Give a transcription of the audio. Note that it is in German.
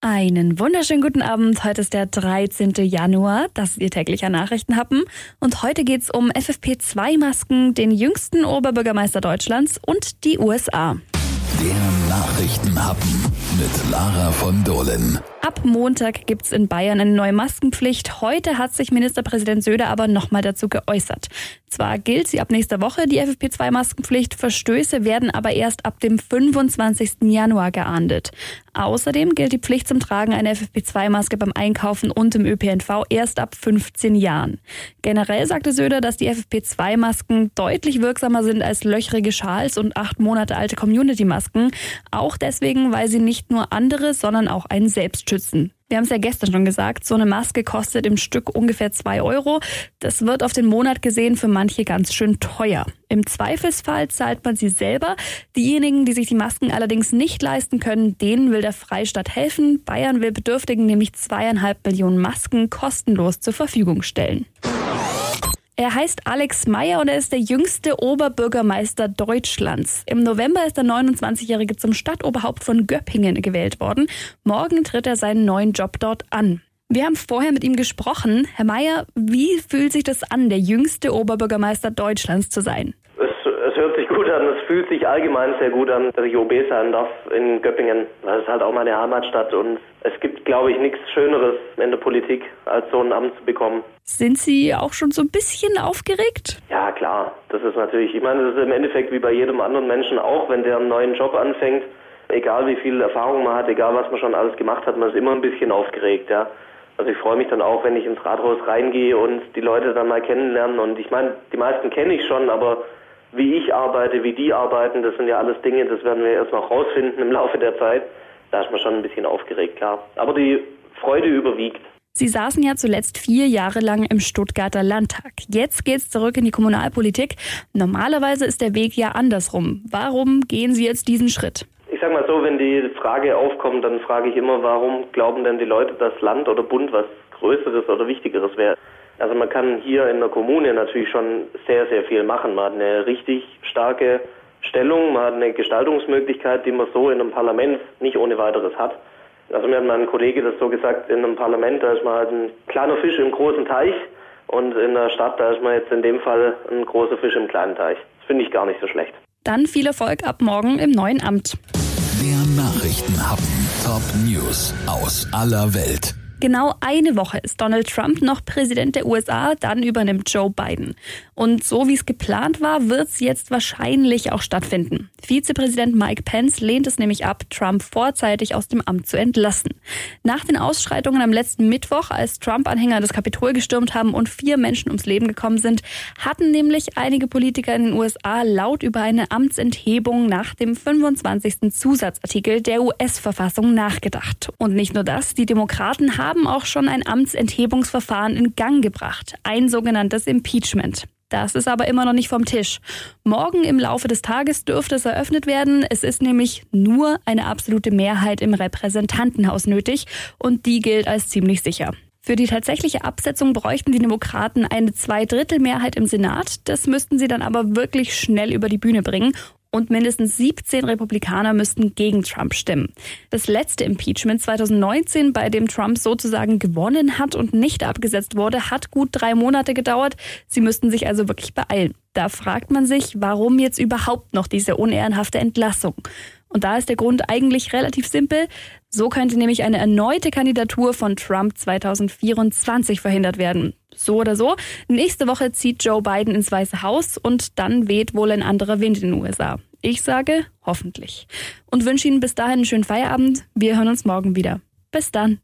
Einen wunderschönen guten Abend. Heute ist der 13. Januar, das ist Ihr täglicher Nachrichtenhappen. Und heute geht's um FFP2-Masken, den jüngsten Oberbürgermeister Deutschlands und die USA. Der Nachrichtenhappen mit Lara von Dohlen. Ab Montag gibt's in Bayern eine neue Maskenpflicht. Heute hat sich Ministerpräsident Söder aber nochmal dazu geäußert. Zwar gilt sie ab nächster Woche, die FFP2-Maskenpflicht. Verstöße werden aber erst ab dem 25. Januar geahndet. Außerdem gilt die Pflicht zum Tragen einer FFP2-Maske beim Einkaufen und im ÖPNV erst ab 15 Jahren. Generell sagte Söder, dass die FFP2-Masken deutlich wirksamer sind als löchrige Schals und 8 Monate alte Community-Masken. Auch deswegen, weil sie nicht nur andere, sondern auch einen selbst schützen. Wir haben es ja gestern schon gesagt, so eine Maske kostet im Stück ungefähr 2 €. Das wird auf den Monat gesehen für manche ganz schön teuer. Im Zweifelsfall zahlt man sie selber. Diejenigen, die sich die Masken allerdings nicht leisten können, denen will der Freistaat helfen. Bayern will Bedürftigen nämlich 2,5 Millionen Masken kostenlos zur Verfügung stellen. Er heißt Alex Meyer und er ist der jüngste Oberbürgermeister Deutschlands. Im November ist der 29-Jährige zum Stadtoberhaupt von Göppingen gewählt worden. Morgen tritt er seinen neuen Job dort an. Wir haben vorher mit ihm gesprochen. Herr Meyer, wie fühlt sich das an, der jüngste Oberbürgermeister Deutschlands zu sein? Es hört sich gut an, es fühlt sich allgemein sehr gut an, dass ich OB sein darf in Göppingen. Das ist halt auch meine Heimatstadt und es gibt, glaube ich, nichts Schöneres in der Politik, als so ein Amt zu bekommen. Sind Sie auch schon so ein bisschen aufgeregt? Ja, klar. Das ist natürlich, ich meine, das ist im Endeffekt wie bei jedem anderen Menschen auch, wenn der einen neuen Job anfängt. Egal wie viel Erfahrung man hat, egal was man schon alles gemacht hat, man ist immer ein bisschen aufgeregt, ja. Also ich freue mich dann auch, wenn ich ins Rathaus reingehe und die Leute dann mal kennenlernen. Und ich meine, die meisten kenne ich schon, aber wie ich arbeite, wie die arbeiten, das sind ja alles Dinge, das werden wir erst noch rausfinden im Laufe der Zeit. Da ist man schon ein bisschen aufgeregt, klar. Aber die Freude überwiegt. Sie saßen ja zuletzt 4 Jahre lang im Stuttgarter Landtag. Jetzt geht's zurück in die Kommunalpolitik. Normalerweise ist der Weg ja andersrum. Warum gehen Sie jetzt diesen Schritt? Ich sag mal so, wenn die Frage aufkommt, dann frage ich immer, warum glauben denn die Leute, dass Land oder Bund was Größeres oder Wichtigeres wäre? Also man kann hier in der Kommune natürlich schon sehr, sehr viel machen. Man hat eine richtig starke Stellung, man hat eine Gestaltungsmöglichkeit, die man so in einem Parlament nicht ohne weiteres hat. Also mir hat mein Kollege das so gesagt, in einem Parlament, da ist man halt ein kleiner Fisch im großen Teich und in der Stadt, da ist man jetzt in dem Fall ein großer Fisch im kleinen Teich. Das finde ich gar nicht so schlecht. Dann viel Erfolg ab morgen im neuen Amt. Der Nachrichtenhappen, Top News aus aller Welt. Genau eine Woche ist Donald Trump noch Präsident der USA, dann übernimmt Joe Biden. Und so wie es geplant war, wird es jetzt wahrscheinlich auch stattfinden. Vizepräsident Mike Pence lehnt es nämlich ab, Trump vorzeitig aus dem Amt zu entlassen. Nach den Ausschreitungen am letzten Mittwoch, als Trump-Anhänger das Kapitol gestürmt haben und 4 Menschen ums Leben gekommen sind, hatten nämlich einige Politiker in den USA laut über eine Amtsenthebung nach dem 25. Zusatzartikel der US-Verfassung nachgedacht. Und nicht nur das, die Demokraten haben auch schon ein Amtsenthebungsverfahren in Gang gebracht, ein sogenanntes Impeachment. Das ist aber immer noch nicht vom Tisch. Morgen im Laufe des Tages dürfte es eröffnet werden. Es ist nämlich nur eine absolute Mehrheit im Repräsentantenhaus nötig und die gilt als ziemlich sicher. Für die tatsächliche Absetzung bräuchten die Demokraten eine 2/3-Mehrheit im Senat. Das müssten sie dann aber wirklich schnell über die Bühne bringen. Und mindestens 17 Republikaner müssten gegen Trump stimmen. Das letzte Impeachment 2019, bei dem Trump sozusagen gewonnen hat und nicht abgesetzt wurde, hat gut 3 Monate gedauert. Sie müssten sich also wirklich beeilen. Da fragt man sich, warum jetzt überhaupt noch diese unehrenhafte Entlassung? Und da ist der Grund eigentlich relativ simpel. So könnte nämlich eine erneute Kandidatur von Trump 2024 verhindert werden. So oder so, nächste Woche zieht Joe Biden ins Weiße Haus und dann weht wohl ein anderer Wind in den USA. Ich sage, hoffentlich. Und wünsche Ihnen bis dahin einen schönen Feierabend. Wir hören uns morgen wieder. Bis dann.